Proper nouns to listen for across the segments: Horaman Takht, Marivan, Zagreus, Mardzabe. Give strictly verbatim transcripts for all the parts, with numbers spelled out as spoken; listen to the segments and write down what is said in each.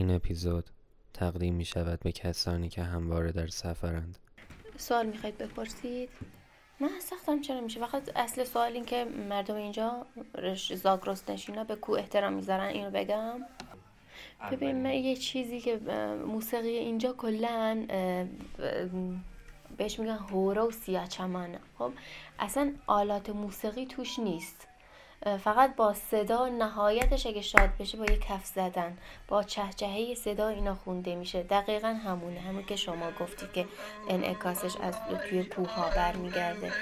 این اپیزود تقدیم می شود به کسانی که همواره در سفرند. سوال میخواید بپرسید؟ نه سختم چرا میشه؟ وقت اصل سوال این که مردم اینجا زاگرس نشینا به کو احترام میذارن، اینو بگم. ببین من یه چیزی که موسیقی اینجا کلن بهش میگن هورا و سیاه چمن، خب اصلا آلات موسیقی توش نیست، فقط با صدا نهایتش اگه شاد بشه با یه کف زدن با چهچهه صدا اینا خونده میشه. دقیقاً همونه، همون که شما گفتید که انعکاسش از توی کوها برمیگرده.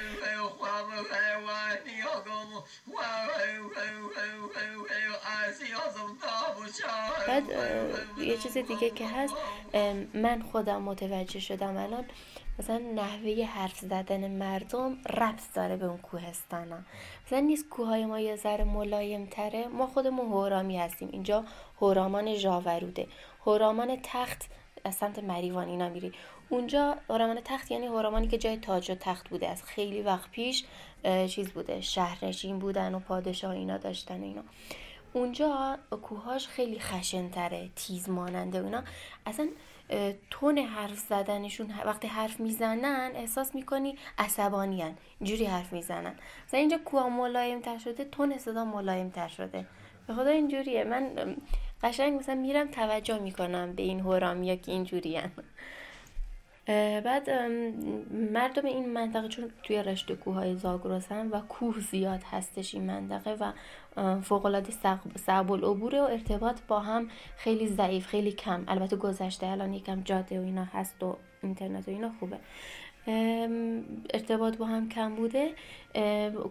بعد یه چیز دیگه که هست، من خودم متوجه شدم الان مثلا نحوه حرف زدن مردم ربط داره به اون کوهستانا. مثلا نیست کوههای ما یه ذره ملایم تره، ما خودمون هورامی هستیم، اینجا هورامان ژاوروده، هورامان تخت از سمت مریوان اینا میری اونجا. هورامان تخت یعنی هورامانی که جای تاج و تخت بوده، از خیلی وقت پیش چیز بوده، شهرنشین بودن و پادشاه اینا داشتن اینا. اونجا کوهاش خیلی خشن‌تره، تیز ماننده اونا. اصلا تون حرف زدنشون، وقتی حرف میزنن احساس میکنی عصبانی هن، اینجوری حرف میزنن. مثلا اینجا کوه ملایم تر شده، تون صدا ملایم تر شده. به خدا اینجوریه. من قشنگ مثلا میرم توجه میکنم به این هورامی ها که اینجوری هن. بعد مردم این منطقه چون توی رشته کوههای زاگرس هستن و کوه زیاد هستش این منطقه و فوق‌العاده صعب العبوره و ارتباط با هم خیلی ضعیف، خیلی کم. البته گذشته الان یکم جاده و اینا هست و اینترنت و اینا خوبه، ارتباط با هم کم بوده.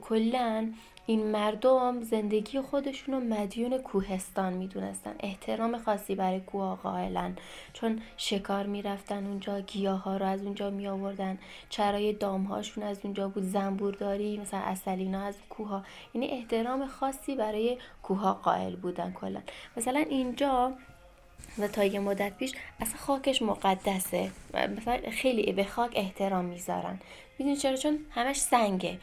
کلاً این مردم زندگی خودشون رو مدیون کوهستان میدونستن، احترام خاصی برای کوها قائلن، چون شکار میرفتن اونجا، گیاه ها رو از اونجا می آوردن، چرای دام هاشون از اونجا بود، زنبورداری مثلا اصلینا از کوه ها، یعنی احترام خاصی برای کوه ها قائل بودن کلا. مثلا اینجا و تا یه مدت پیش اصلا خاکش مقدسه، مثلا خیلی به خاک احترام میذارن. میدونی چرا؟ چون همش سنگه.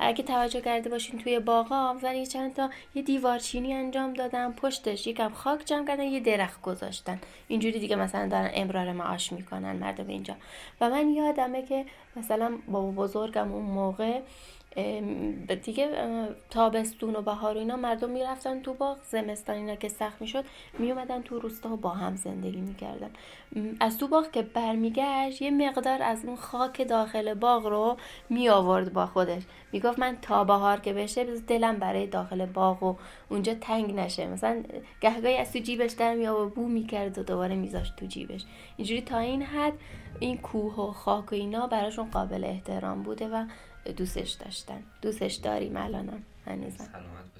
اگه توجه کرده باشین توی باغا مثلا یه چند تا یه دیوارچینی انجام دادن، پشتش یکم خاک جمع کردن، یه درخت گذاشتن، اینجوری دیگه مثلا دارن امرار معاش میکنن مردم اینجا. و من یادمه که مثلا بابا بزرگم اون موقع دیگه تابستون و بهار و اینا مردم میرفتن تو باغ، زمستان اینا که سخت میشد میومدن تو روستا با هم زندگی میکردن. از تو باغ که برمیگشت یه مقدار از اون خاک داخل باغ رو می آورد با خودش، میگفت من تا بهار که بشه دلم برای داخل باغ و اونجا تنگ نشه، مثلا گهگاهی از تو جیبش در می آورد، بو میکرد و دوباره میذاشت تو جیبش. اینجوری تا این حد این کوه و خاک و اینا براشون قابل احترام بوده و دوستش داشتن. دوستش داریم الانم هنوزم. سلامت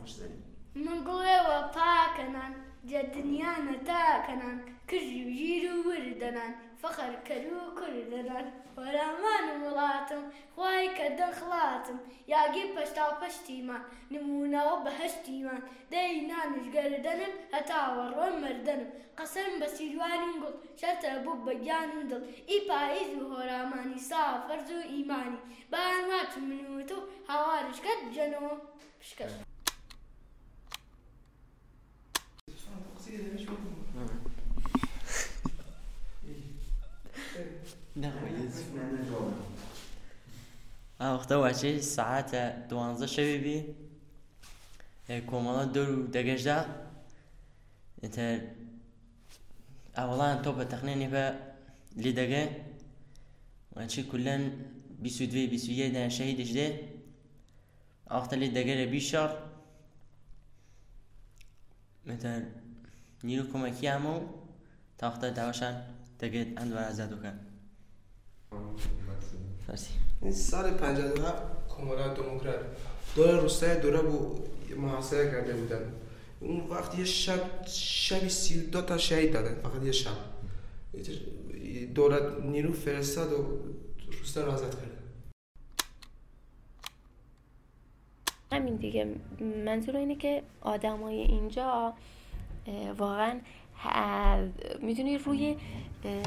باشه. من قوه طاقنا جدنيانا تاكنا كجي وجيرو وردنا فخر كلو كردنا ورامان ملاتم خواي كدن خلاتم ياقي بشتا بشتيما نمونا وبهشتيما دينا نشقردنا هتاور ومردنا قسم بسيجواني نقل شرطة ببجان ندل إيبا إزو هوراماني صافر زو إيماني بانوات منوتو هوارش قد جنو بشكش. اوقات وقتی ساعت دوازده شب بی کاملا دور دگش داد. انتها اولا توپ تخنینی به لی دگه و چی کلن بیسود وی بیسود یه دن شهیدش ده. اوقات لی دگه ر بیشتر مثلا نیرو کمکی همو تا اخته دواشن دگه اندوار ازدو کن. این سال پنجاه و هفت کمونال دموکرات دور روستای دوره بود محاصره کرده بودن. اون وقت یه شب شبی سی و دو تا شهید دادن، فقط یه شب دولت نیرو فرستاد و روستا رو آزاد کرد. همین دیگه. منظور اینه که آدمای اینجا واقعا میدونی روی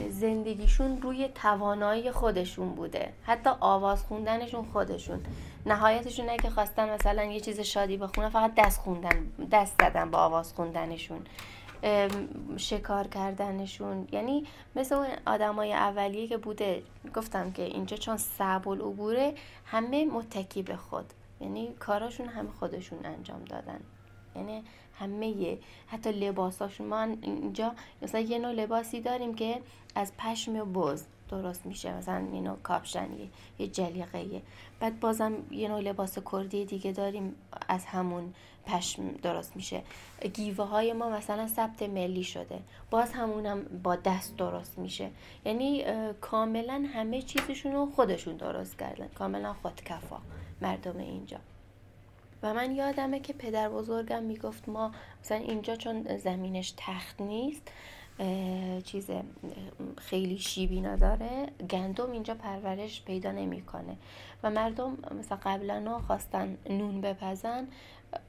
زندگیشون، روی توانایی خودشون بوده، حتی آواز خوندنشون خودشون. نهایتش اینه که خواستن مثلا یه چیز شادی بخونن، فقط دست خوندن، دست زدن با آواز خوندنشون، شکار کردنشون. یعنی مثل اون آدمای اولیه که بوده، گفتم که اینجا چون صعب العبوره همه متکی به خود، یعنی کاراشون همه خودشون انجام دادن، یعنی همه، حتی لباساشون. ما اینجا مثلا یه نوع لباسی داریم که از پشم بز درست میشه، مثلا یه نوع کاپشنیه، یه جلیقهیه. بعد بازم یه نوع لباس کردی دیگه داریم از همون پشم درست میشه. گیوه های ما مثلا ثبت ملی شده، باز همونم با دست درست میشه. یعنی کاملا همه چیزشون رو خودشون درست کردن، کاملا خودکفا مردم اینجا. و من یادمه که پدر بزرگم میگفت ما مثلا اینجا چون زمینش تخت نیست، چیز خیلی شیبی نداره، گندم اینجا پرورش پیدا نمیکنه و مردم مثلا قبلا ها خواستن نون بپزن،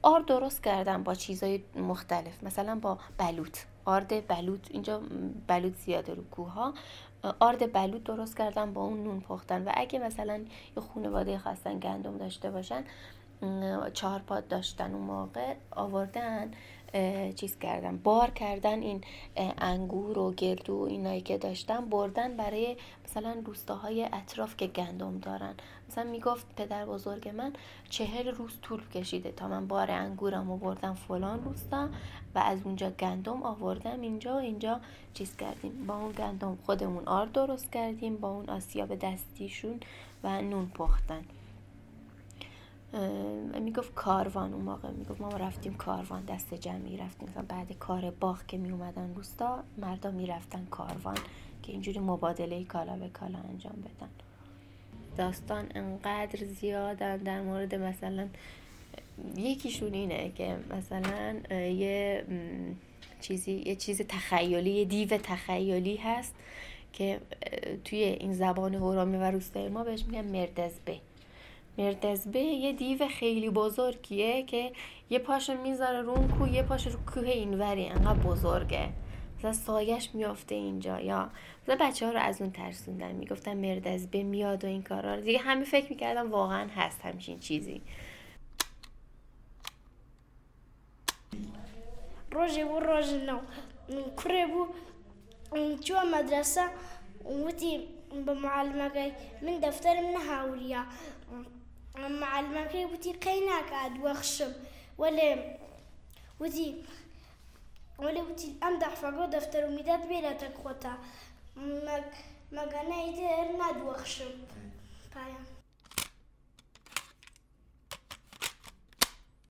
آرد درست کردن با چیزای مختلف، مثلا با بلوط، آرد بلوط. اینجا بلوط زیاده رو کوها، آرد بلوط درست کردن با اون نون پختن. و اگه مثلا یه خانواده خواستن گندم داشته باشن، چهار پاد داشتن اون موقع، آوردن چیز کردن، بار کردن این انگور و گردو اینایی که داشتن، بردن برای مثلا روستاهای اطراف که گندم دارن. مثلا میگفت پدر بزرگ من چهل روز طول کشیده تا من بار انگورمو بردم فلان روستا و از اونجا گندم آوردم اینجا و اینجا چیز کردیم، با اون گندم خودمون آرد درست کردیم، با اون آسیاب دستیشون و نون پختن. میگفت کاروان، اون موقع میگفت ما رفتیم کاروان، دست جمعی رفتیم. مثلا بعد کار باغ که میومدن روستا، مردم میرفتن کاروان که اینجوری مبادله کالا به کالا انجام بدن. داستان انقدر زیادن در مورد، مثلا یکیشون اینه که مثلا یه چیزی، یه چیز تخیلی، یه دیو تخیلی هست که توی این زبان هورامی و روستای ما بهش میگن مردزبه. مردزبه یه دیو خیلی بزرگیه که یه پاشو میذاره رو اون کوه، یه پاشو رو کوه اینوری، انقدر بزرگه مثلا سایش میافته اینجا. یا مثلا بچه ها رو از اون ترسوندن، میگفتن مردزبه میاد و این کارا رو دیگه. همه فکر میکردن واقعا هست همچین چیزی. روزی بود روزی نو کره بود چوا مدرسه وقتی به معلمه گای من دفتر من هاوریا معلمه که بودی قینا کاد وخشم ولی بودی ولی بودی امدح فقط دفتر و میداد بیله تک خودتا مگنه ایده ارناد وخشم پایم